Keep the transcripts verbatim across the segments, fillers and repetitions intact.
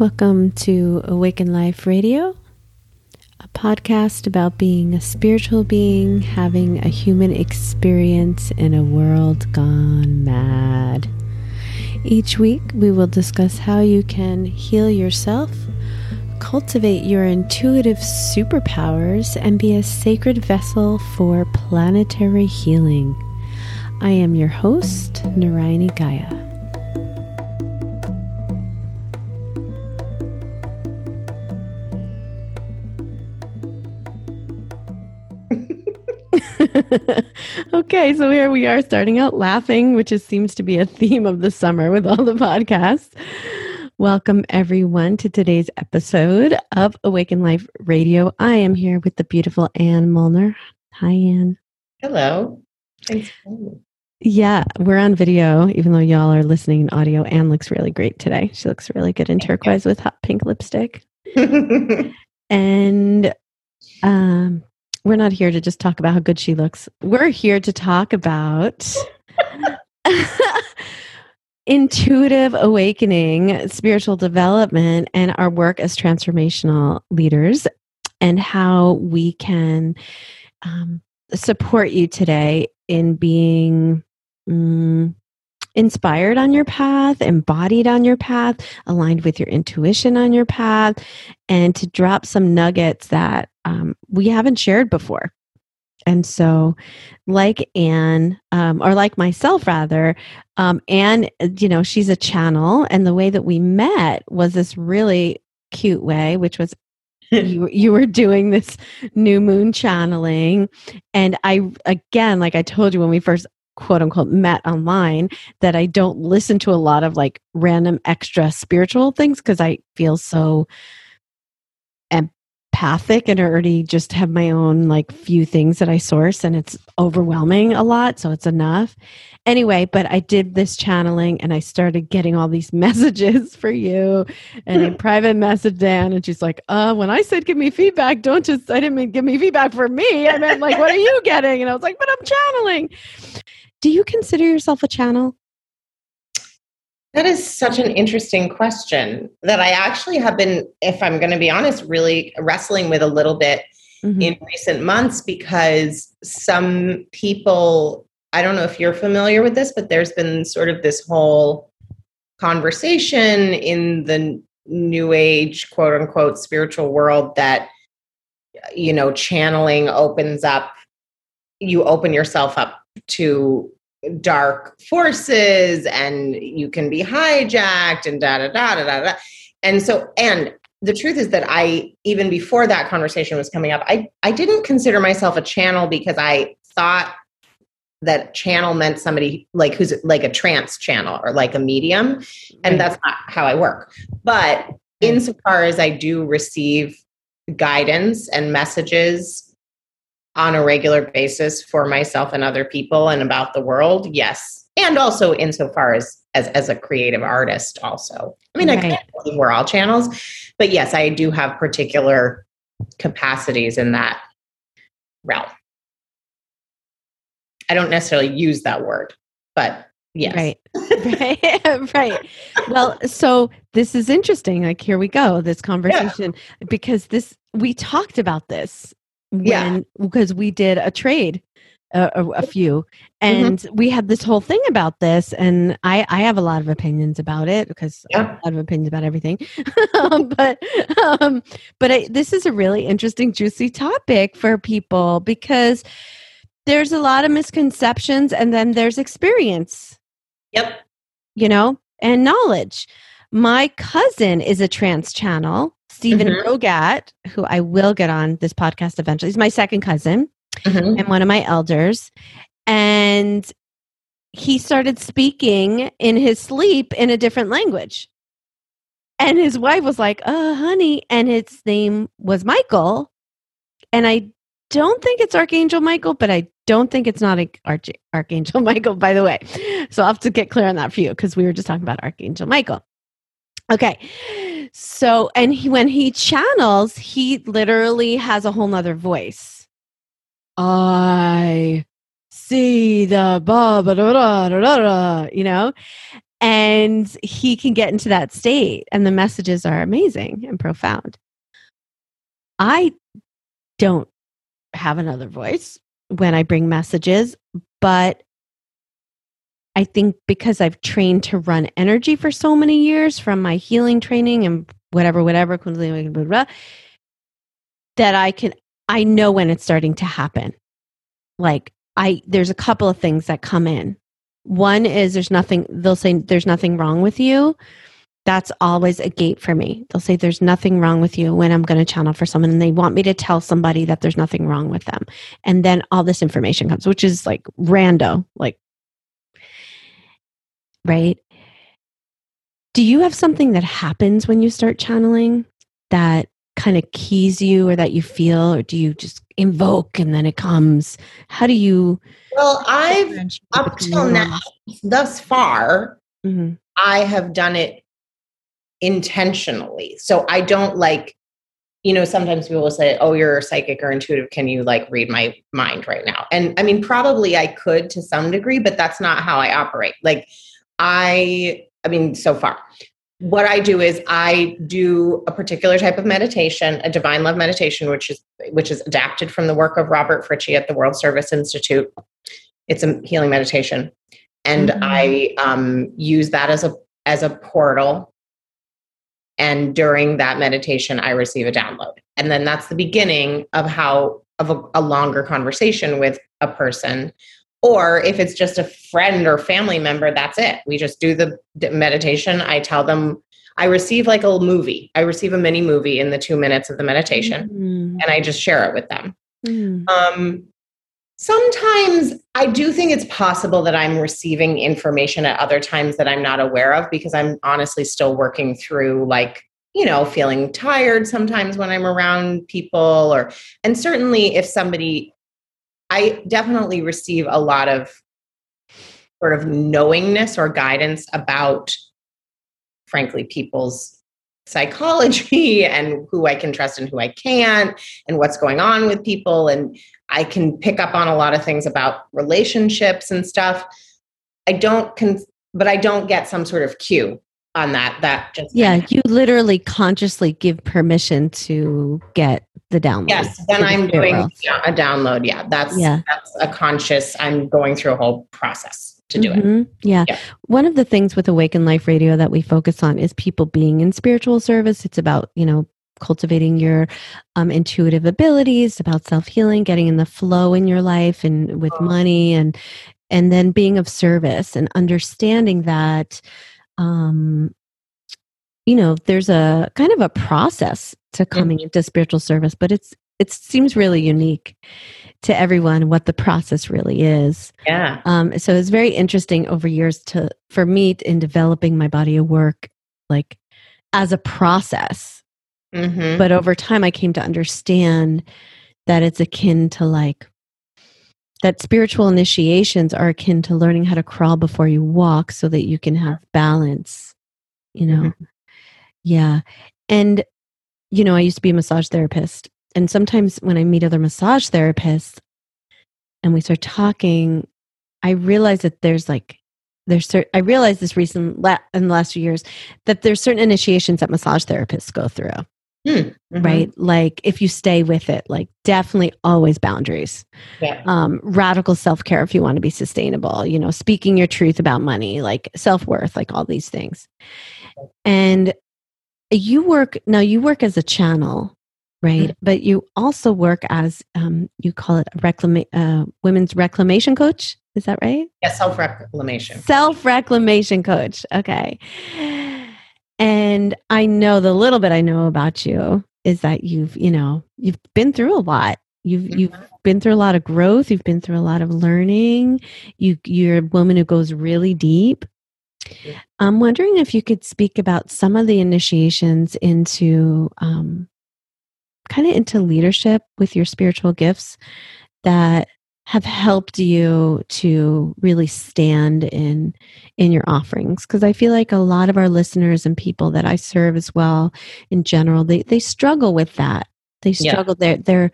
Welcome to Awaken Life Radio, a podcast about being a spiritual being, having a human experience in a world gone mad. Each week, we will discuss how you can heal yourself, cultivate your intuitive superpowers, and be a sacred vessel for planetary healing. I am your host, Narayani Gaia. Okay, so here we are starting out laughing, which is, seems to be a theme of the summer with all the podcasts. Welcome everyone to today's episode of Awaken Life Radio. I am here with the beautiful Anne Molnar. Hi, Anne. Hello. Thanks for having me. Yeah, we're on video, even though y'all are listening in audio. Anne looks really great today. She looks really good in turquoise with hot pink lipstick. And um. We're not here to just talk about how good she looks. We're here to talk about intuitive awakening, spiritual development, and our work as transformational leaders and how we can um, support you today in being um, inspired on your path, embodied on your path, aligned with your intuition on your path, and to drop some nuggets that Um, we haven't shared before. And so like Anne, um, or like myself rather, um, Anne, you know, she's a channel. And the way that we met was this really cute way, which was you, you were doing this new moon channeling. And I, again, like I told you when we first quote unquote met online, that I don't listen to a lot of like random extra spiritual things because I feel so empty. Empathic and already just have my own like few things that I source and it's overwhelming a lot. So it's enough anyway, but I did this channeling and I started getting all these messages for you and a private message Dan. And she's like, uh, when I said, give me feedback, don't just, I didn't mean give me feedback for me. I meant like, what are you getting? And I was like, but I'm channeling. Do you consider yourself a channel? That is such an interesting question that I actually have been, if I'm going to be honest, really wrestling with a little bit mm-hmm. in recent months because some people, I don't know if you're familiar with this, but there's been sort of this whole conversation in the new age, quote unquote, spiritual world that, you know, channeling opens up, you open yourself up to dark forces and you can be hijacked and da, da, da, da, da, da. And so, and the truth is that I, even before that conversation was coming up, I, I didn't consider myself a channel because I thought that channel meant somebody like who's like a trance channel or like a medium. And right. That's not how I work. But insofar as I do receive guidance and messages on a regular basis for myself and other people and about the world. Yes. And also insofar as, as, as a creative artist also, I mean, right. I can't believe we're all channels, but yes, I do have particular capacities in that realm. I don't necessarily use that word, but yes. Right. Right. Right. Well, so this is interesting. Like, here we go, this conversation, yeah. because this, we talked about this. When, yeah, because we did a trade, uh, a, a few, and mm-hmm. we had this whole thing about this. And I, I have a lot of opinions about it because yeah. I have a lot of opinions about everything. but um, but I, this is a really interesting, juicy topic for people because there's a lot of misconceptions, and then there's experience. Yep, you know, and knowledge. My cousin is a trans channel. Stephen mm-hmm. Rogat, who I will get on this podcast eventually, he's my second cousin mm-hmm. and one of my elders. And he started speaking in his sleep in a different language. And his wife was like, oh, honey. And his name was Michael. And I don't think it's Archangel Michael, but I don't think it's not Arch- Archangel Michael, by the way. So I'll have to get clear on that for you because we were just talking about Archangel Michael. Okay. So, and he, when he channels, he literally has a whole nother voice. I see the, ba, ba, da, da, da, da, da, you know, And he can get into that state, and the messages are amazing and profound. I don't have another voice when I bring messages, but I think because I've trained to run energy for so many years from my healing training and whatever, whatever, that I can, I know when it's starting to happen. Like I, there's a couple of things that come in. One is there's nothing, they'll say there's nothing wrong with you. That's always a gate for me. They'll say there's nothing wrong with you when I'm going to channel for someone, and they want me to tell somebody that there's nothing wrong with them. And then all this information comes, which is like rando, like, right? Do you have something that happens when you start channeling that kind of keys you, or that you feel, or do you just invoke and then it comes? How do you? Well, I've up till now, thus far, mm-hmm. I have done it intentionally. So I don't like, you know, sometimes people will say, oh, you're psychic or intuitive. Can you like read my mind right now? And I mean, probably I could to some degree, but that's not how I operate. Like I, I mean, so far, what I do is I do a particular type of meditation, a divine love meditation, which is, which is adapted from the work of Robert Fritchie at the World Service Institute. It's a healing meditation. And mm-hmm. I um, use that as a, as a portal. And during that meditation, I receive a download. And then that's the beginning of how, of a, a longer conversation with a person. Or if it's just a friend or family member, that's it. We just do the meditation. I tell them, I receive like a movie. I receive a mini movie in the two minutes of the meditation. Mm-hmm. And I just share it with them. Mm-hmm. Um, sometimes I do think it's possible that I'm receiving information at other times that I'm not aware of, because I'm honestly still working through, like, you know, feeling tired sometimes when I'm around people, or, and certainly if somebody, I definitely receive a lot of sort of knowingness or guidance about, frankly, people's psychology and who I can trust and who I can't and what's going on with people. And I can pick up on a lot of things about relationships and stuff. I don't, con- but I don't get some sort of cue on that. That just yeah, happened. You literally consciously give permission to get the download. Yes, then I'm the doing yeah, a download. Yeah, that's yeah. that's a conscious. I'm going through a whole process to do mm-hmm. it. Yeah. yeah, one of the things with Awaken Life Radio that we focus on is people being in spiritual service. It's about, you know, cultivating your um, intuitive abilities, about self-healing, getting in the flow in your life and with money, and and then being of service and understanding that, um, you know, there's a kind of a process to coming yeah. into spiritual service, but it's it seems really unique to everyone what the process really is. Yeah. Um, so it's very interesting over years to for me in developing my body of work, like as a process. Mm-hmm. But over time, I came to understand that it's akin to like, that spiritual initiations are akin to learning how to crawl before you walk so that you can have balance, you know? Mm-hmm. Yeah. And, you know, I used to be a massage therapist. And sometimes when I meet other massage therapists and we start talking, I realize that there's like, There's certain, I realized this recent la- in the last few years that there's certain initiations that massage therapists go through, mm, mm-hmm. right? Like if you stay with it, like definitely always boundaries, yeah. um, radical self-care if you want to be sustainable, you know, speaking your truth about money, like self-worth, like all these things. And you work, now you work as a channel, right? Mm-hmm. But you also work as, um, you call it a reclama- uh, women's reclamation coach. Is that right? Yeah, self-reclamation. Self-reclamation coach. Okay. And I know the little bit I know about you is that you've, you know, you've been through a lot. You've mm-hmm. you've been through a lot of growth. You've been through a lot of learning. You you're a woman who goes really deep. Mm-hmm. I'm wondering if you could speak about some of the initiations into um, kind of into leadership with your spiritual gifts that have helped you to really stand in in your offerings, because I feel like a lot of our listeners and people that I serve as well in general, they they struggle with that. They struggle. Yeah. They're they're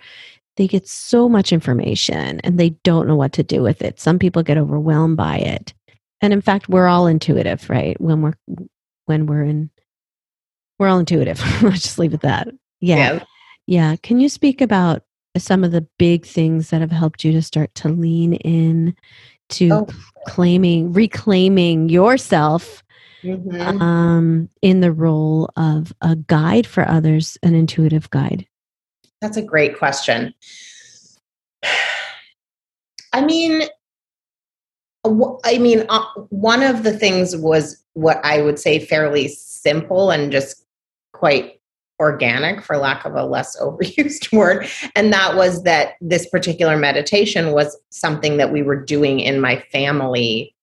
they get so much information and they don't know what to do with it. Some people get overwhelmed by it. And in fact, we're all intuitive, right? When we're, when we're in, we're all intuitive. Let's just leave it at that. Yeah. yeah. Yeah. Can you speak about some of the big things that have helped you to start to lean in to oh. claiming, reclaiming yourself mm-hmm. um, in the role of a guide for others, an intuitive guide? That's a great question. I mean, I mean, uh, one of the things was what I would say fairly simple and just quite organic, for lack of a less overused word. And that was that this particular meditation was something that we were doing in my family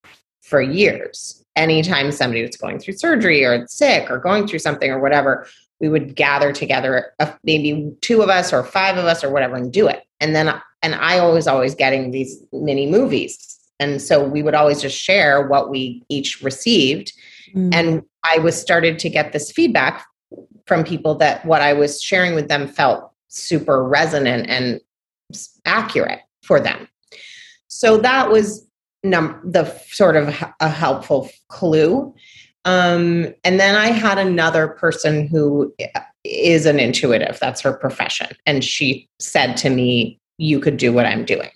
for years. Anytime somebody was going through surgery or sick or going through something or whatever, we would gather together, uh, maybe two of us or five of us or whatever, and do it. And then, and I was always getting these mini movies. And so we would always just share what we each received. Mm. And I was started to get this feedback from people that what I was sharing with them felt super resonant and accurate for them. So that was num- the sort of a helpful clue. Um, and then I had another person who is an intuitive, that's her profession. And she said to me, you could do what I'm doing.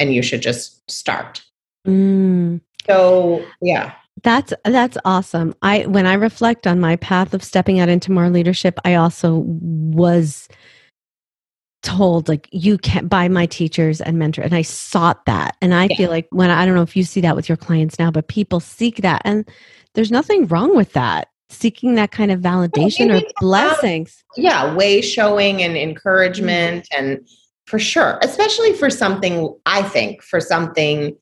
And you should just start. Mm. So, yeah. That's, that's awesome. I, when I reflect on my path of stepping out into more leadership, I also was told, like, you can't, by my teachers and mentor. And I sought that. And I yeah. feel like when, I don't know if you see that with your clients now, but people seek that. And there's nothing wrong with that. Seeking that kind of validation well, or blessings. Out, yeah. Way showing and encouragement mm-hmm. and, for sure. Especially for something, I think, for something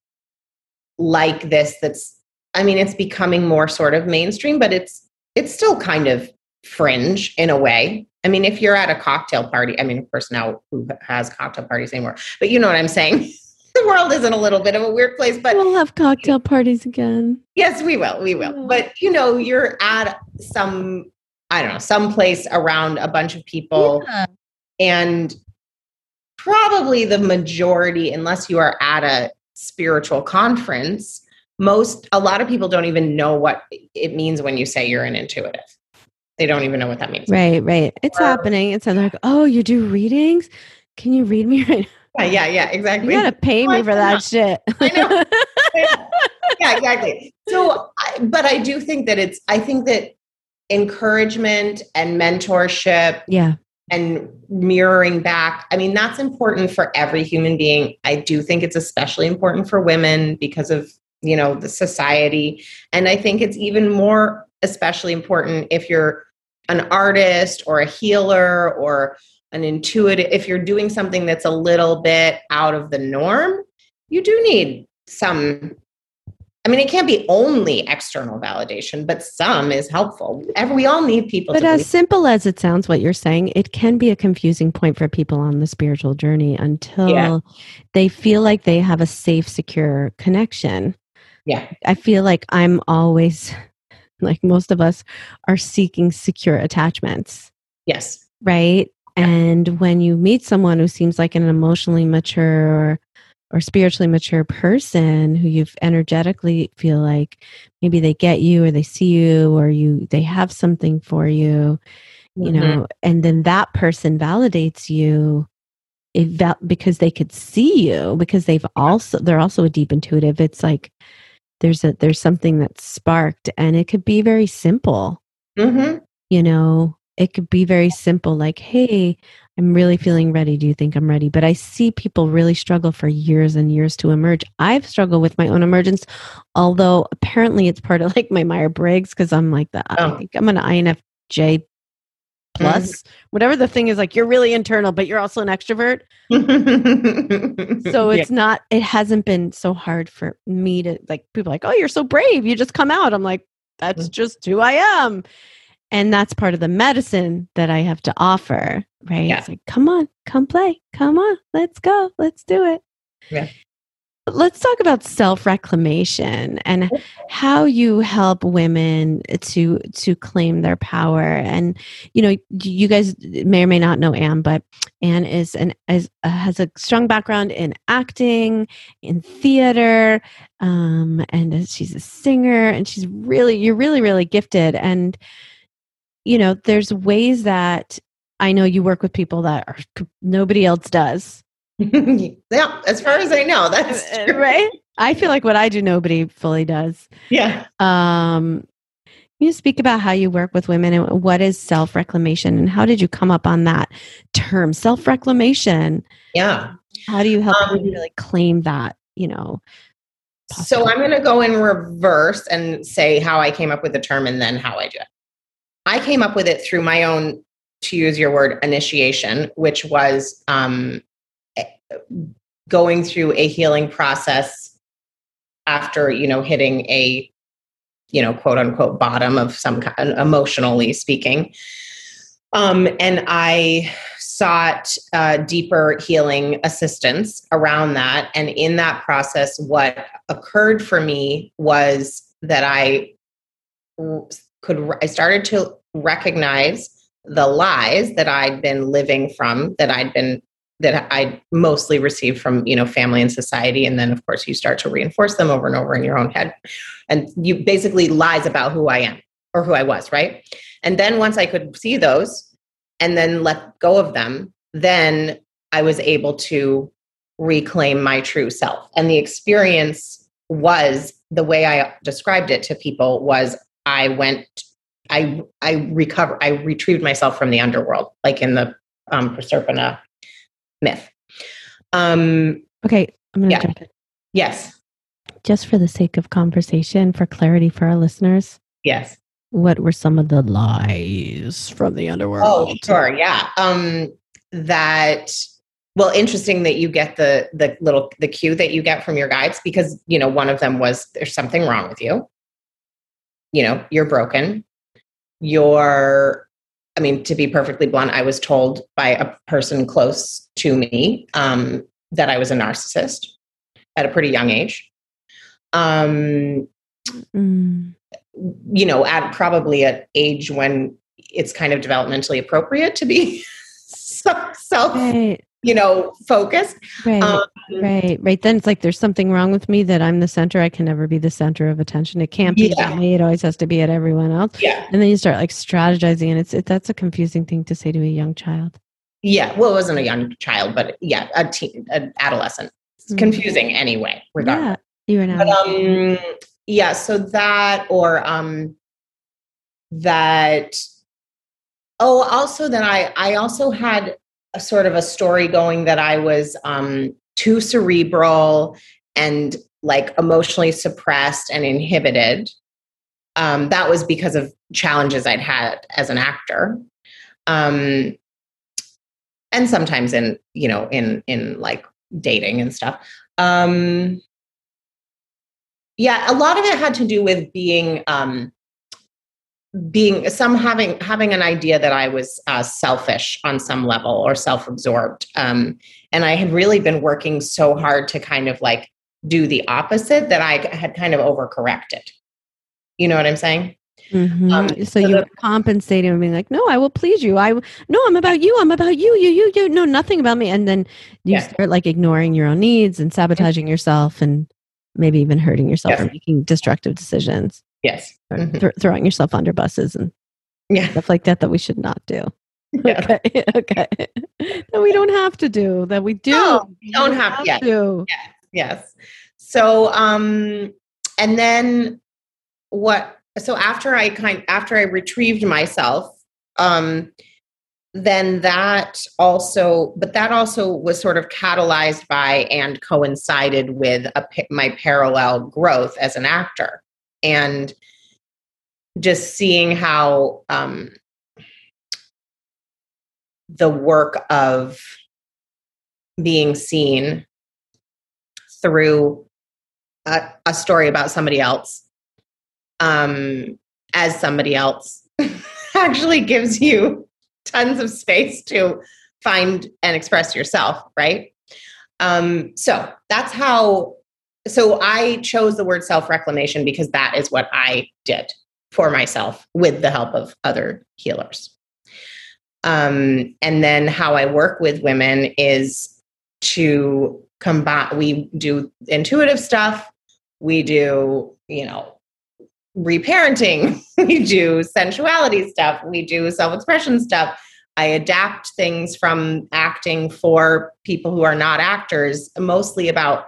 like this, that's, I mean, it's becoming more sort of mainstream, but it's, it's still kind of fringe in a way. I mean, if you're at a cocktail party, I mean, of course now who has cocktail parties anymore, but you know what I'm saying? The world is in a little bit of a weird place, but we'll have cocktail parties again. Yes, we will. We will. But you know, you're at some, I don't know, some place around a bunch of people yeah. and probably the majority, unless you are at a spiritual conference, most, a lot of people don't even know what it means when you say you're an intuitive. They don't even know what that means. Right, right. It's or, happening. It's like, oh, you do readings? Can you read me right now? Yeah, yeah, yeah, exactly. You got to pay me for that shit. I know. Yeah, exactly. So, but I do think that it's, I think that encouragement and mentorship. Yeah. And mirroring back. I mean, that's important for every human being. I do think it's especially important for women because of, you know, the society. And I think it's even more especially important if you're an artist or a healer or an intuitive, if you're doing something that's a little bit out of the norm, you do need some, I mean, it can't be only external validation, but some is helpful. We all need people. But as simple as it sounds, what you're saying, it can be a confusing point for people on the spiritual journey until yeah. they feel like they have a safe, secure connection. Yeah. I feel like I'm always, like most of us are seeking secure attachments. Yes. Right? Yeah. And when you meet someone who seems like an emotionally mature or or spiritually mature person who you've energetically feel like maybe they get you or they see you or you, they have something for you, you mm-hmm. know, and then that person validates you if, because they could see you, because they've also, they're also a deep intuitive. It's like, there's a, there's something that's sparked, and it could be very simple, mm-hmm. you know, it could be very simple. Like, hey, I'm really feeling ready. Do you think I'm ready? But I see people really struggle for years and years to emerge. I've struggled with my own emergence, although apparently it's part of like my Myers Briggs, because I'm like the, oh. I think I'm an I N F J plus, mm-hmm. whatever the thing is, like you're really internal, but you're also an extrovert. So it's yeah. not, it hasn't been so hard for me to like, people are like, oh, you're so brave. You just come out. I'm like, that's mm-hmm. just who I am. And that's part of the medicine that I have to offer, right? Yeah. It's like, come on, come play, come on, let's go, let's do it. Yeah. Let's talk about self-reclamation and how you help women to to claim their power. And, you know, you guys may or may not know Anne, but Anne is an is, uh, has a strong background in acting, in theater, um, and she's a singer. And she's really, you're really, really gifted. And, you know, there's ways that I know you work with people that are, nobody else does. Yeah, as far as I know, that's true. Right. I feel like what I do, nobody fully does. Yeah. Um, can you speak about how you work with women and what is self-reclamation and how did you come up on that term, self-reclamation? Yeah. How do you help um, people really claim that, you know? Possibly? So I'm going to go in reverse and say how I came up with the term and then how I do it. I came up with it through my own, to use your word, initiation, which was, um, going through a healing process after, you know, hitting a, you know, quote unquote bottom of some kind, emotionally speaking. Um, and I sought uh, deeper healing assistance around that. And in that process, what occurred for me was that I could, I started to recognize the lies that I'd been living from, that I'd been that I mostly received from, you know, family and society. And then of course you start to reinforce them over and over in your own head. And you basically lies about who I am or who I was. Right. And then once I could see those and then let go of them, then I was able to reclaim my true self. And the experience was the way I described it to people was I went, I, I recovered, I retrieved myself from the underworld, like in the um, Proserpina myth. Um, okay. I'm going to yeah. jump in. Yes. Just for the sake of conversation, for clarity for our listeners. Yes. What were some of the lies from the underworld? Oh, sure. Yeah. Um, that, well, interesting that you get the, the little, the cue that you get from your guides, because, you know, one of them was there's something wrong with you. You know, you're broken. You're, I mean, to be perfectly blunt, I was told by a person close to me um, that I was a narcissist at a pretty young age. Um, mm. You know, at probably an age when it's kind of developmentally appropriate to be self, right. you know, focused. Right, um, right, right. Then it's like there's something wrong with me that I'm the center. I can never be the center of attention. It can't be yeah. at me. It always has to be at everyone else. Yeah. And then you start like strategizing, and it's it, that's a confusing thing to say to a young child. Yeah, well, it wasn't a young child, but yeah, a teen, an adolescent. It's confusing mm-hmm. anyway, regardless. Yeah, you and I. Um, yeah, so that or um, that. Oh, also then I I also had a sort of a story going that I was um, too cerebral and like emotionally suppressed and inhibited. Um, that was because of challenges I'd had as an actor. Um, And sometimes in, you know, in, in like dating and stuff. Um, yeah. A lot of it had to do with being, um, being some having, having an idea that I was uh, selfish on some level or self-absorbed. Um, and I had really been working so hard to kind of like do the opposite that I had kind of overcorrected. You know what I'm saying? Mm-hmm. Um, so, so you were compensating and being like, no, I will please you. I will, no, I'm about you. I'm about you, you, you, you know, nothing about me. And then you yeah. start like ignoring your own needs and sabotaging yourself and maybe even hurting yourself yes. or making destructive decisions. Yes. Mm-hmm. Th- throwing yourself under buses and yeah. stuff like that, that we should not do. Yeah. Okay. Okay. That we don't have to do that. We do. No, we don't, don't have, have yes. to. Yes. Yes. So, um, and then what, So after I kind after I retrieved myself, um, then that also, but that also was sort of catalyzed by and coincided with a, my parallel growth as an actor, and just seeing how um, the work of being seen through a, a story about somebody else. Um, as somebody else actually gives you tons of space to find and express yourself. Right. Um, so that's how So I chose the word self-reclamation because that is what I did for myself with the help of other healers. Um, and then how I work with women is to combine, we do intuitive stuff. We do, you know, reparenting. We do sensuality stuff. We do self-expression stuff. I adapt things from acting for people who are not actors, mostly about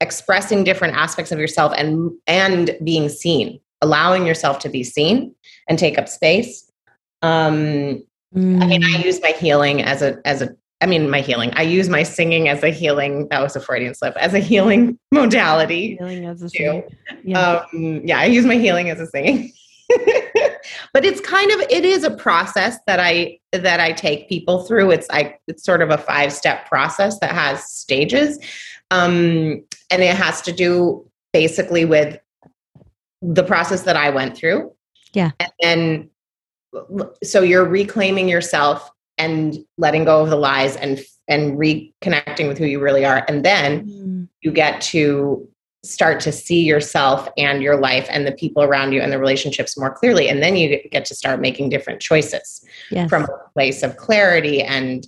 expressing different aspects of yourself and, and being seen, allowing yourself to be seen and take up space. Um, mm. I mean, I use my healing as a, as a, I mean, my healing, I use my singing as a healing, that was a Freudian slip, as a healing modality. Healing as a singing. Yeah. Um, yeah, I use my healing as a singing. But it's kind of, it is a process that I, that I take people through. It's like, it's sort of a five-step process that has stages. Um, and it has to do basically with the process that I went through. Yeah. And, and so you're reclaiming yourself and letting go of the lies and, and reconnecting with who you really are. And then mm. you get to start to see yourself and your life and the people around you and the relationships more clearly. And then you get to start making different choices yes. from a place of clarity and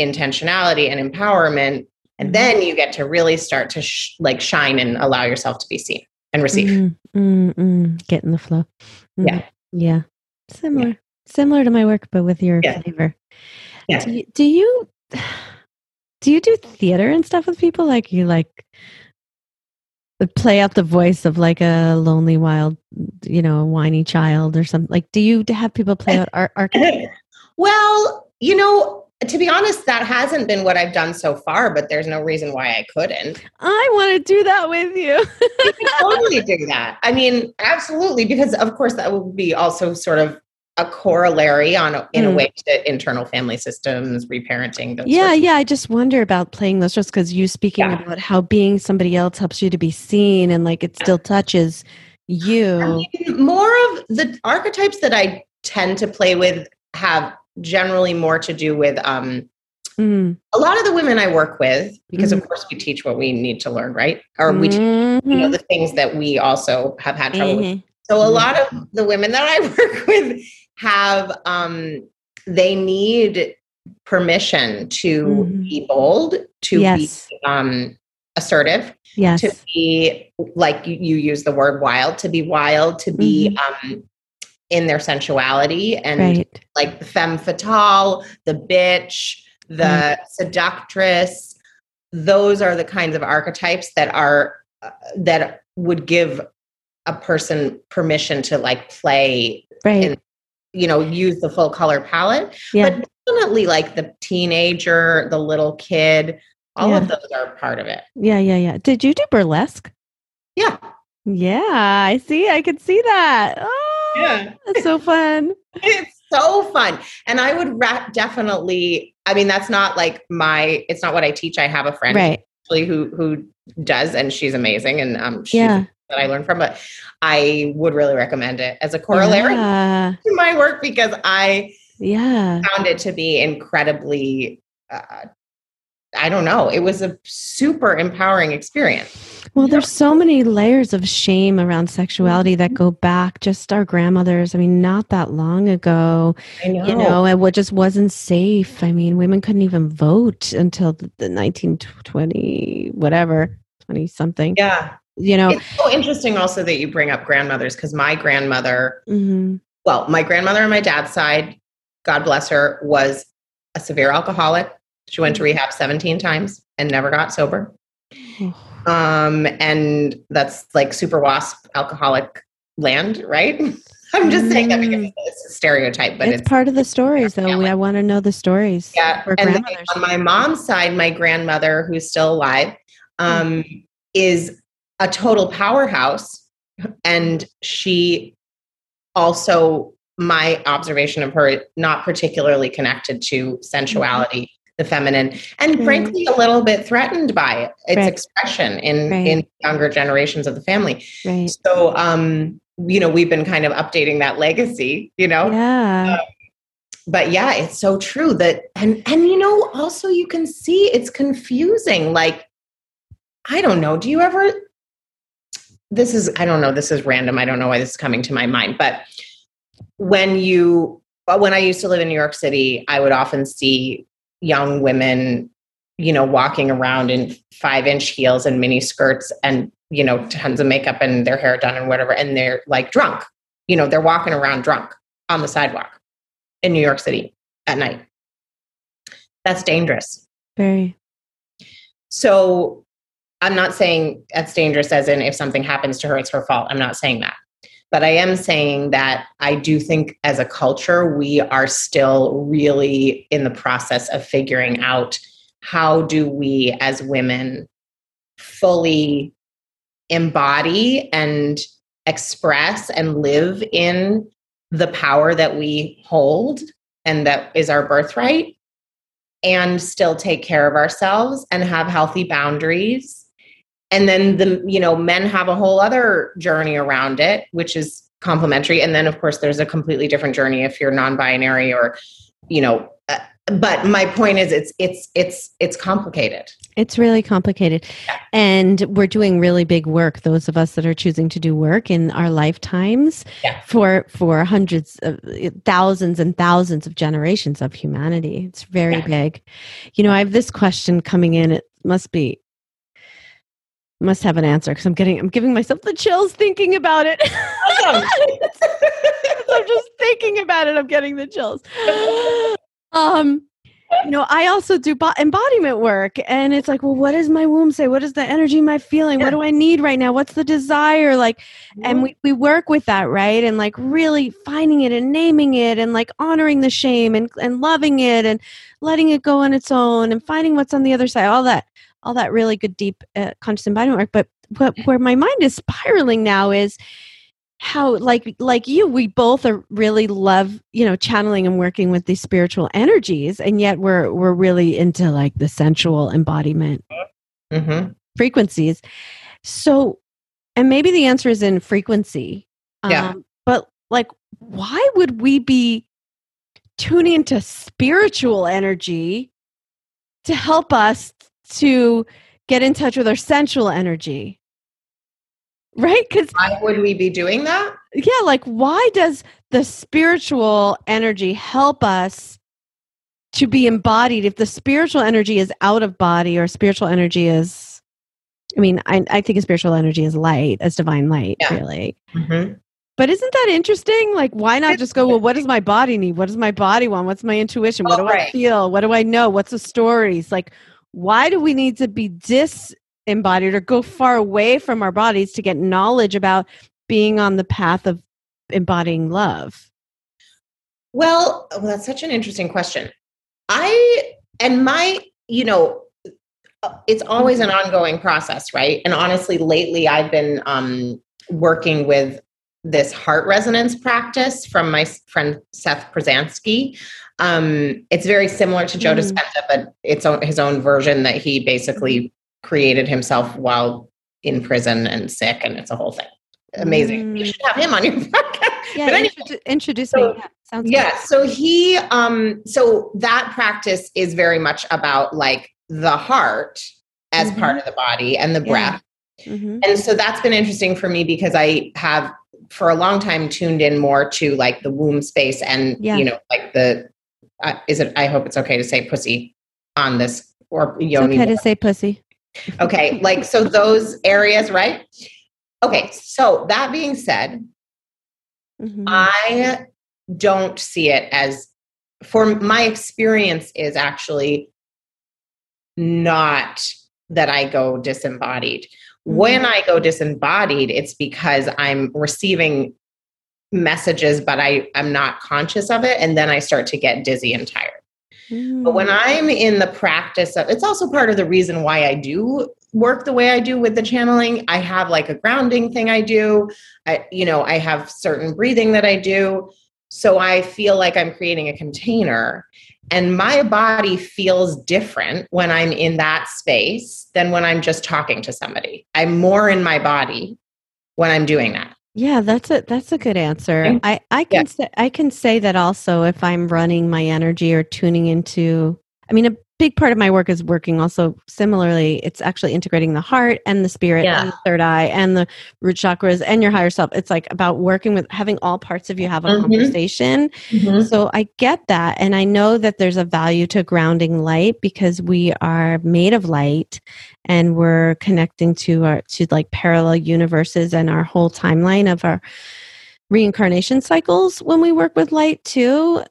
intentionality and empowerment. And then you get to really start to sh- like shine and allow yourself to be seen and receive. Mm, mm, mm. Get in the flow. Mm. Yeah. Yeah. Similar, yeah. similar to my work, but with your yeah. flavor. Yeah. Do you, do you, do you do theater and stuff with people? Like you like, play out the voice of like a lonely, wild, you know, whiny child or something. Like, do you have people play out ar- archetypes? Well, you know, to be honest, that hasn't been what I've done so far, but there's no reason why I couldn't. I want to do that with you. You can totally do that. I mean, absolutely, because of course that would be also sort of a corollary on a, in mm. a way to internal family systems, reparenting. Those yeah. Yeah. I just wonder about playing those just because you speaking yeah. about how being somebody else helps you to be seen and like it still touches you. I mean, more of the archetypes that I tend to play with have generally more to do with, um, mm. a lot of the women I work with, because mm-hmm. of course we teach what we need to learn, right? Or we, mm-hmm. teach, you know, the things that we also have had trouble mm-hmm. with. So a lot of the women that I work with have, um, they need permission to mm-hmm. be bold, to yes. be um, assertive, yes. to be, like you, you use the word wild, to be wild, to be mm-hmm. um, in their sensuality and right. like the femme fatale, the bitch, the mm-hmm. seductress. Those are the kinds of archetypes that are, uh, that would give a person permission to like play right. and, you know, use the full color palette, yeah. but definitely like the teenager, the little kid, all yeah. of those are part of it. Yeah. Yeah. Yeah. Did you do burlesque? Yeah. Yeah. I see. I could see that. Oh, yeah. That's so fun. It's so fun. And I would ra- definitely, I mean, that's not like my, it's not what I teach. I have a friend right. who, who does, and she's amazing. And um, she's yeah. that I learned from, but I would really recommend it as a corollary yeah. to my work because I yeah. found it to be incredibly, uh, I don't know, it was a super empowering experience. Well, yeah. there's so many layers of shame around sexuality that go back just our grandmothers. I mean, not that long ago, I know. you know, and what just wasn't safe. I mean, women couldn't even vote until the, the nineteen twenty, whatever, twenty something. Yeah. You know, it's so interesting also that you bring up grandmothers because my grandmother, mm-hmm. well, my grandmother on my dad's side, God bless her, was a severe alcoholic. She went to rehab seventeen times and never got sober. um, and that's like super WASP alcoholic land, right? I'm just mm-hmm. saying that because it's a stereotype, but it's, it's part of the stories. Though family. I want to know the stories. Yeah, for and grandmothers. On my mom's side, my grandmother, who's still alive, um, mm-hmm. is a total powerhouse. And she also, my observation of her, not particularly connected to sensuality, mm-hmm. the feminine, and mm-hmm. frankly, a little bit threatened by it, its right. expression in, right. in younger generations of the family. Right. So, um, you know, we've been kind of updating that legacy, you know, yeah. Um, but yeah, it's so true that, and, and, you know, also you can see it's confusing. Like, I don't know. Do you ever, this is, I don't know, this is random. I don't know why this is coming to my mind, but when you, when I used to live in New York City, I would often see young women, you know, walking around in five inch heels and mini skirts and, you know, tons of makeup and their hair done and whatever. And they're like drunk, you know, they're walking around drunk on the sidewalk in New York City at night. That's dangerous. Very. So I'm not saying that's dangerous as in if something happens to her, it's her fault. I'm not saying that. But I am saying that I do think as a culture, we are still really in the process of figuring out how do we as women fully embody and express and live in the power that we hold and that is our birthright and still take care of ourselves and have healthy boundaries. And then the, you know, men have a whole other journey around it, which is complementary. And then of course there's a completely different journey if you're non-binary or, you know, uh, but my point is it's, it's, it's, it's complicated. It's really complicated. Yeah. And we're doing really big work. Those of us that are choosing to do work in our lifetimes yeah. for, for hundreds of thousands and thousands of generations of humanity. It's very yeah. big. You know, I have this question coming in. It must be, Must have an answer because I'm getting, I'm giving myself the chills thinking about it. Awesome. I'm just thinking about it. I'm getting the chills. Um, you know, I also do bo- embodiment work and it's like, well, what does my womb say? What is the energy, my feeling? What do I need right now? What's the desire? Like, and we, we work with that, right? And like really finding it and naming it and like honoring the shame and, and loving it and letting it go on its own and finding what's on the other side, all that. all that really good, deep, uh, conscious embodiment work. But what, where my mind is spiraling now is how, like, like you, we both are really love, you know, channeling and working with these spiritual energies. And yet we're, we're really into like the sensual embodiment mm-hmm. frequencies. So, and maybe the answer is in frequency, um, yeah. but like, why would we be tuning into spiritual energy to help us to get in touch with our sensual energy, right? Because why would we be doing that? Yeah, like why does the spiritual energy help us to be embodied if the spiritual energy is out of body or spiritual energy is, I mean, I, I think spiritual energy is light, as divine light, yeah. really. Mm-hmm. But isn't that interesting? Like, why not just go, well, what does my body need? What does my body want? What's my intuition? What oh, do right. I feel? What do I know? What's the stories? Like, why do we need to be disembodied or go far away from our bodies to get knowledge about being on the path of embodying love? Well, well, that's such an interesting question. I, and my, you know, it's always an ongoing process, right? And honestly, lately I've been um, working with this heart resonance practice from my friend, Seth Krasansky. Um, it's very similar to Joe mm. Dispenza, but it's own, his own version that he basically created himself while in prison and sick. And it's a whole thing. Amazing. Mm. You should have him on your podcast. Yeah, but anyway, intro- introduce so, me. Yeah, sounds yeah good. So he, um, so that practice is very much about like the heart as mm-hmm. part of the body and the yeah. breath. Mm-hmm. And so that's been interesting for me because I have, for a long time, tuned in more to like the womb space and, yeah. you know, like the, uh, is it, I hope it's okay to say pussy on this or yoni. It's okay to say pussy. Okay. Like, so those areas, right? Okay. So that being said, mm-hmm. I don't see it as, for my experience is actually not that I go disembodied. When I go disembodied, it's because I'm receiving messages, but I, I'm not conscious of it. And then I start to get dizzy and tired. Mm. But when I'm in the practice of, it's also part of the reason why I do work the way I do with the channeling. I have like a grounding thing I do. I, you know, I have certain breathing that I do. So I feel like I'm creating a container. And my body feels different when I'm in that space than when I'm just talking to somebody. I'm more in my body when I'm doing that. Yeah, that's a that's a good answer. Okay. I, I can yeah. say, I can say that also if I'm running my energy or tuning into, I mean, a big part of my work is working also similarly. It's actually integrating the heart and the spirit yeah. and the third eye and the root chakras and your higher self. It's like about working with having all parts of you have a mm-hmm. conversation. Mm-hmm. So I get that. And I know that there's a value to grounding light because we are made of light and we're connecting to our, to like parallel universes and our whole timeline of our reincarnation cycles when we work with light too.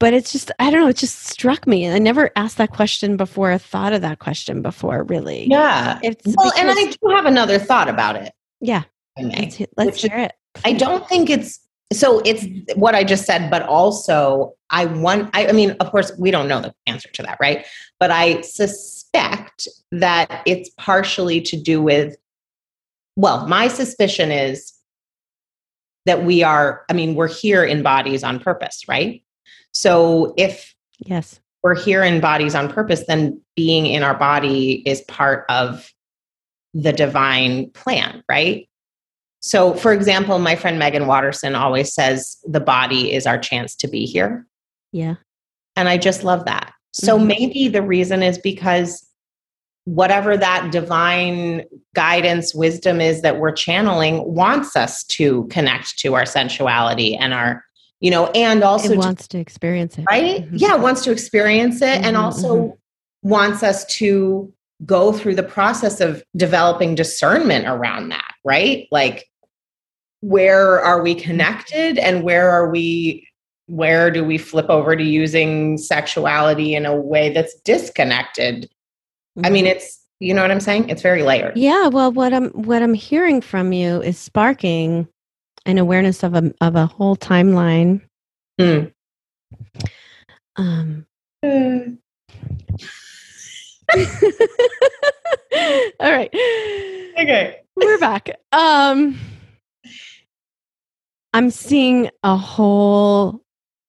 But it's just, I don't know, it just struck me. I never asked that question before, or thought of that question before, really. Yeah. It's well, because, and I do have another thought about it. Yeah. Let's, let's hear it. I don't think it's, so it's what I just said, but also I want, I, I mean, of course, we don't know the answer to that, right? But I suspect that it's partially to do with, well, my suspicion is that we are, I mean, we're here in bodies on purpose, right? So if yes, we're here in bodies on purpose, then being in our body is part of the divine plan, right? So for example, my friend Megan Watterson always says the body is our chance to be here. Yeah. And I just love that. So mm-hmm. maybe the reason is because whatever that divine guidance, wisdom is that we're channeling wants us to connect to our sensuality and our You know, and also it wants to, to experience it, right? Mm-hmm. Yeah. Wants to experience it. Mm-hmm. And also mm-hmm. wants us to go through the process of developing discernment around that, right? Like, where are we connected and where are we, where do we flip over to using sexuality in a way that's disconnected? Mm-hmm. I mean, it's, you know what I'm saying? It's very layered. Yeah. Well, what I'm, what I'm hearing from you is sparking an awareness of a of a whole timeline. Mm. Um. Mm. All right. Okay. We're back. Um, I'm seeing a whole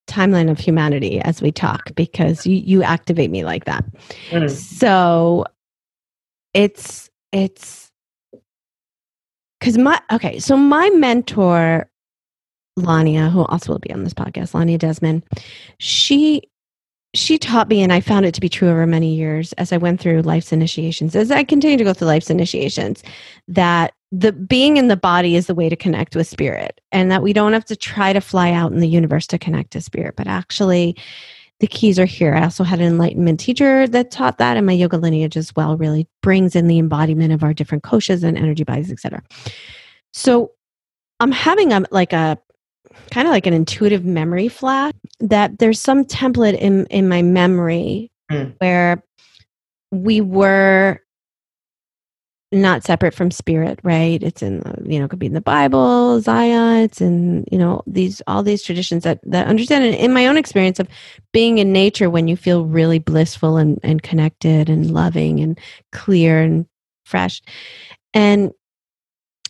timeline of humanity as we talk because you, you activate me like that. Mm. So it's it's. Because my, okay, so my mentor, Lania, who also will be on this podcast, Lania Desmond, she she taught me, and I found it to be true over many years as I went through life's initiations, as I continue to go through life's initiations, that the being in the body is the way to connect with spirit, and that we don't have to try to fly out in the universe to connect to spirit, but actually the keys are here. I also had an enlightenment teacher that taught that, and my yoga lineage as well really brings in the embodiment of our different koshas and energy bodies, et cetera. So I'm having a like a kind of like an intuitive memory flash that there's some template in, in my memory mm. where we were not separate from spirit, right? It's in, you know, it could be in the Bible, Zion, it's in, you know, these, all these traditions that, that understand. And in my own experience of being in nature, when you feel really blissful and, and connected and loving and clear and fresh, and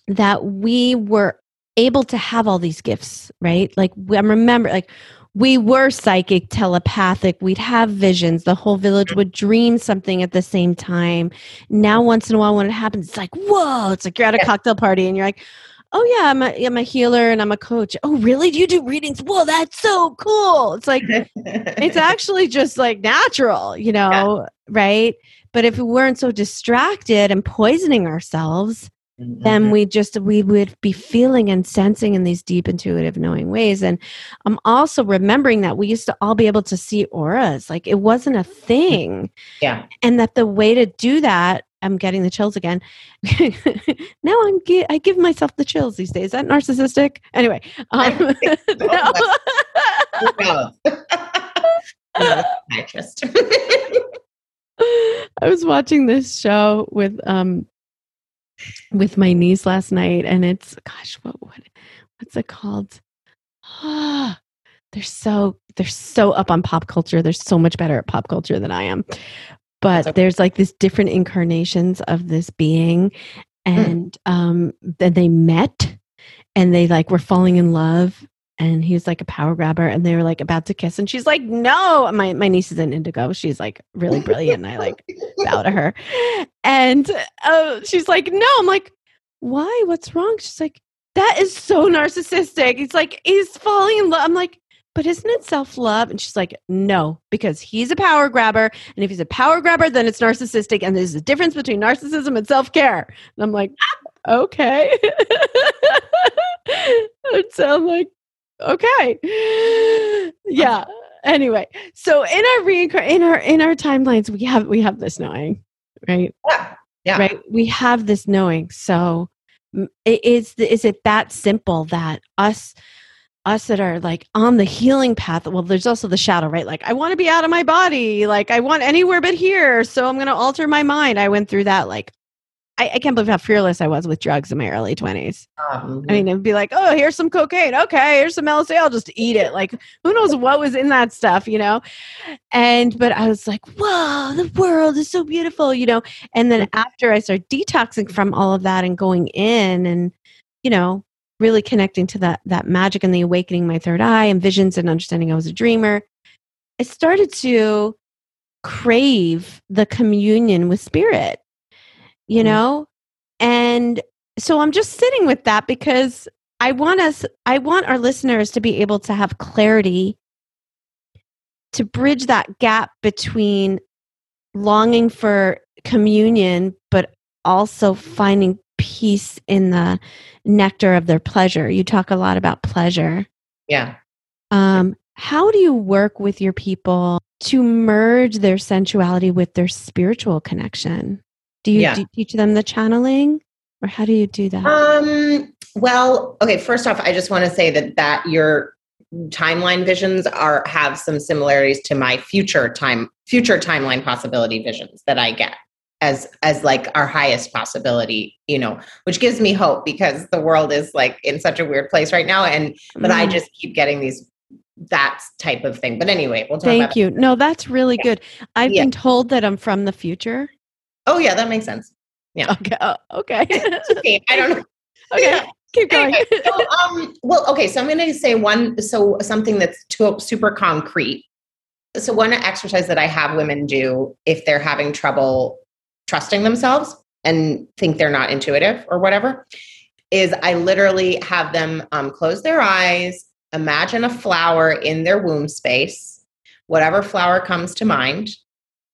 that we were able to have all these gifts, right? Like I'm remember, like we were psychic, telepathic, we'd have visions, the whole village would dream something at the same time. Now, once in a while when it happens, it's like, whoa, it's like you're at a cocktail party and you're like, oh yeah, I'm a, I'm a healer and I'm a coach. Oh really? Do you do readings? Whoa, that's so cool. It's like, it's actually just like natural, you know, yeah. right? But if we weren't so distracted and poisoning ourselves, mm-hmm. then we just, we would be feeling and sensing in these deep, intuitive, knowing ways. And I'm also remembering that we used to all be able to see auras. Like it wasn't a thing. Yeah. And that the way to do that, I'm getting the chills again. Now I'm gi- I give myself the chills these days. Is that narcissistic? Anyway. Um, I just, I was watching this show with, um, with my niece last night, and it's gosh, what what what's it called? Ah, they're so they're so up on pop culture. They're so much better at pop culture than I am. But okay. There's like these different incarnations of this being, and mm. um, then they met, and they like were falling in love, and he was like a power grabber, and they were like about to kiss, and she's like, "No!" My my niece is an indigo. She's like really brilliant. I like bow to her. And uh, she's like, no, I'm like, why? What's wrong? She's like, that is so narcissistic. He's like, he's falling in love. I'm like, but isn't it self-love? And she's like, no, because he's a power grabber. And if he's a power grabber, then it's narcissistic. And there's a difference between narcissism and self-care. And I'm like, ah, okay. So I'm like, okay. Yeah. Anyway, so in our reincar- in our in our timelines, we have we have this knowing, right? Yeah. Yeah. Right. We have this knowing. So is is it that simple that us us that are like on the healing path? Well, there's also the shadow, right? Like, I want to be out of my body. Like, I want anywhere but here. So I'm going to alter my mind. I went through that. Like, I, I can't believe how fearless I was with drugs in my early twenties. Um, I mean, it'd be like, oh, here's some cocaine. Okay. Here's some L S D. I'll just eat it. Like, who knows what was in that stuff, you know? And, but I was like, whoa, the world is so beautiful, you know? And then after I started detoxing from all of that and going in and, you know, really connecting to that, that magic and the awakening, my third eye and visions and understanding I was a dreamer, I started to crave the communion with spirit. You know? And so I'm just sitting with that because I want us, I want our listeners to be able to have clarity to bridge that gap between longing for communion, but also finding peace in the nectar of their pleasure. You talk a lot about pleasure. Yeah. Um, how do you work with your people to merge their sensuality with their spiritual connection? Do you, yeah. do you teach them the channeling, or how do you do that? Um, well, okay. First off, I just want to say that that your timeline visions are have some similarities to my future time, future timeline possibility visions that I get as as like our highest possibility, you know, which gives me hope because the world is like in such a weird place right now, and but mm. I just keep getting these. That type of thing. But anyway, we'll talk. Thank about you. That. No, that's really yeah. good. I've yeah. been told that I'm from the future. Oh yeah, that makes sense. Yeah. Okay. Uh, okay. okay. I don't know. Okay. Yeah. Keep going. Anyway, so, um, well, okay. So I'm going to say one. So something that's too, super concrete. So one exercise that I have women do if they're having trouble trusting themselves and think they're not intuitive or whatever is I literally have them um, close their eyes, imagine a flower in their womb space, whatever flower comes to mind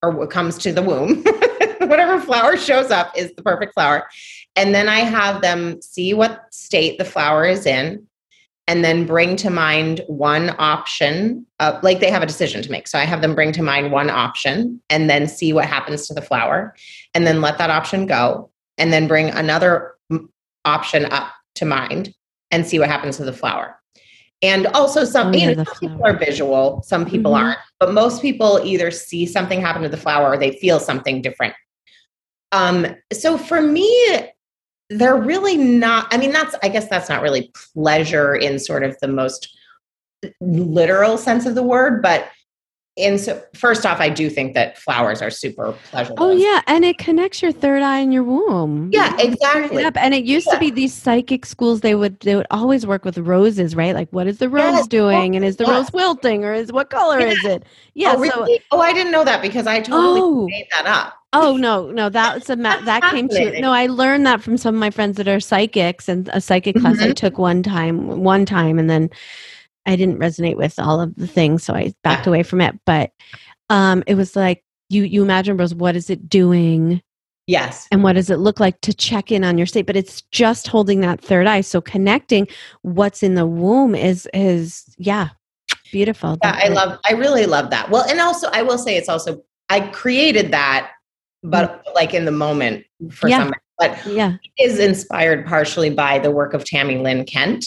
or what comes to the womb. Whatever flower shows up is the perfect flower. And then I have them see what state the flower is in and then bring to mind one option. Uh, like they have a decision to make. So I have them bring to mind one option and then see what happens to the flower and then let that option go and then bring another option up to mind and see what happens to the flower. And also some, oh, you know, some people are visual, some people mm-hmm. aren't, but most people either see something happen to the flower or they feel something different. Um, so for me, they're really not, I mean, that's, I guess that's not really pleasure in sort of the most literal sense of the word, but in so first off, I do think that flowers are super pleasurable. Oh yeah. And it connects your third eye in your womb. Yeah, exactly. It and it used yeah. to be these psychic schools. They would, they would always work with roses, right? Like what is the rose yes. doing? And is the yes. rose wilting or is what color yes. is it? Yeah. Oh, really? so, oh, I didn't know that because I totally oh. made that up. Oh no, no, that's a ma- that came to no. I learned that from some of my friends that are psychics, and a psychic class mm-hmm. I took one time, one time, and then I didn't resonate with all of the things, so I backed away from it. But um, it was like you you imagine, Rose, what is it doing? Yes, and what does it look like to check in on your state? But it's just holding that third eye, so connecting what's in the womb is is yeah, beautiful. Yeah, I love, I really love that. Well, and also I will say it's also I created that. But like in the moment for yeah. some, but yeah. is inspired partially by the work of Tammy Lynn Kent,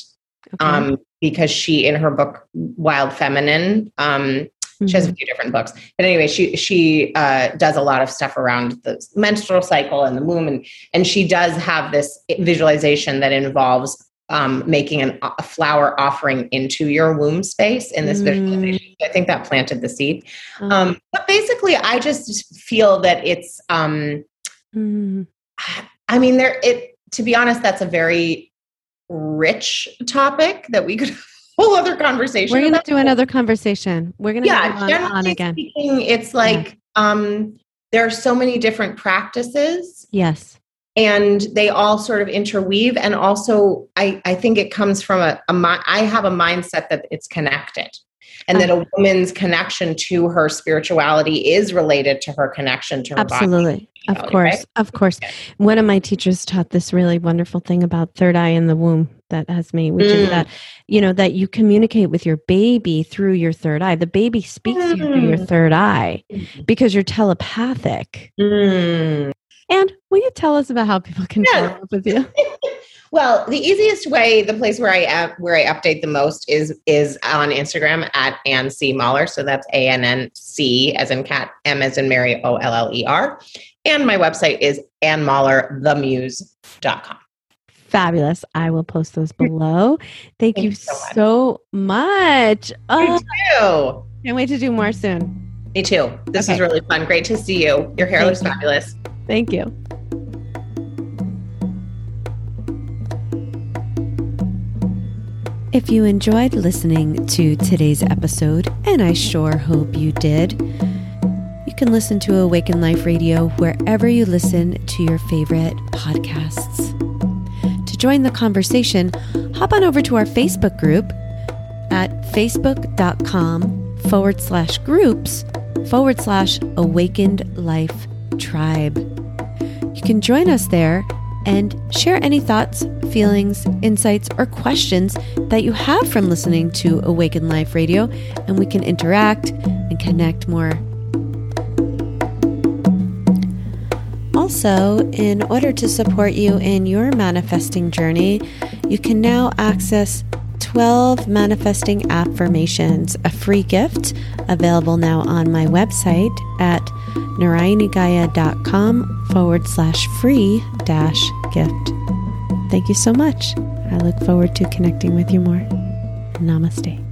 okay. um, because she, in her book, Wild Feminine, um, mm-hmm. she has a few different books, but anyway, she, she, uh, does a lot of stuff around the menstrual cycle and the womb. And, and she does have this visualization that involves, um, making an, a flower offering into your womb space in this mm. visualization. I think that planted the seed. Oh. Um, but basically I just feel that it's, um, mm. I mean, there, it, to be honest, that's a very rich topic that we could have a whole other conversation. We're going to do another conversation. We're going to yeah, on, generally on again. Speaking, it's like, yeah. um, there are so many different practices. Yes. And they all sort of interweave. And also, I, I think it comes from a, a, I have a mindset that it's connected, and that a woman's connection to her spirituality is related to her connection to her Absolutely. Body. Absolutely. Of course. Right? Of course. Okay. One of my teachers taught this really wonderful thing about third eye in the womb that has me, which mm. is that, you know, that you communicate with your baby through your third eye. The baby speaks mm. to you through your third eye because you're telepathic. Mm. And will you tell us about how people can yeah. follow up with you? Well, the easiest way, the place where I up, where I update the most is is on Instagram at Anne C. Molnar. So that's A N N C as in cat, M as in Mary, O L L E R. And my website is anne molnar the muse dot com. Fabulous. I will post those below. Thank, Thank you so much. So much. Oh, you too. Can't wait to do more soon. Me too. This okay. is really fun. Great to see you. Your hair Thank looks you. Fabulous. Thank you. If you enjoyed listening to today's episode, and I sure hope you did, you can listen to Awaken Life Radio wherever you listen to your favorite podcasts. To join the conversation, hop on over to our Facebook group at facebook.com forward slash groups forward slash awakened life tribe. You can join us there and share any thoughts, feelings, insights, or questions that you have from listening to Awaken Life Radio, and we can interact and connect more. Also, in order to support you in your manifesting journey, you can now access twelve manifesting affirmations, a free gift available now on my website at narayani gaia dot com forward slash free dash gift. Thank you so much. I look forward to connecting with you more. Namaste.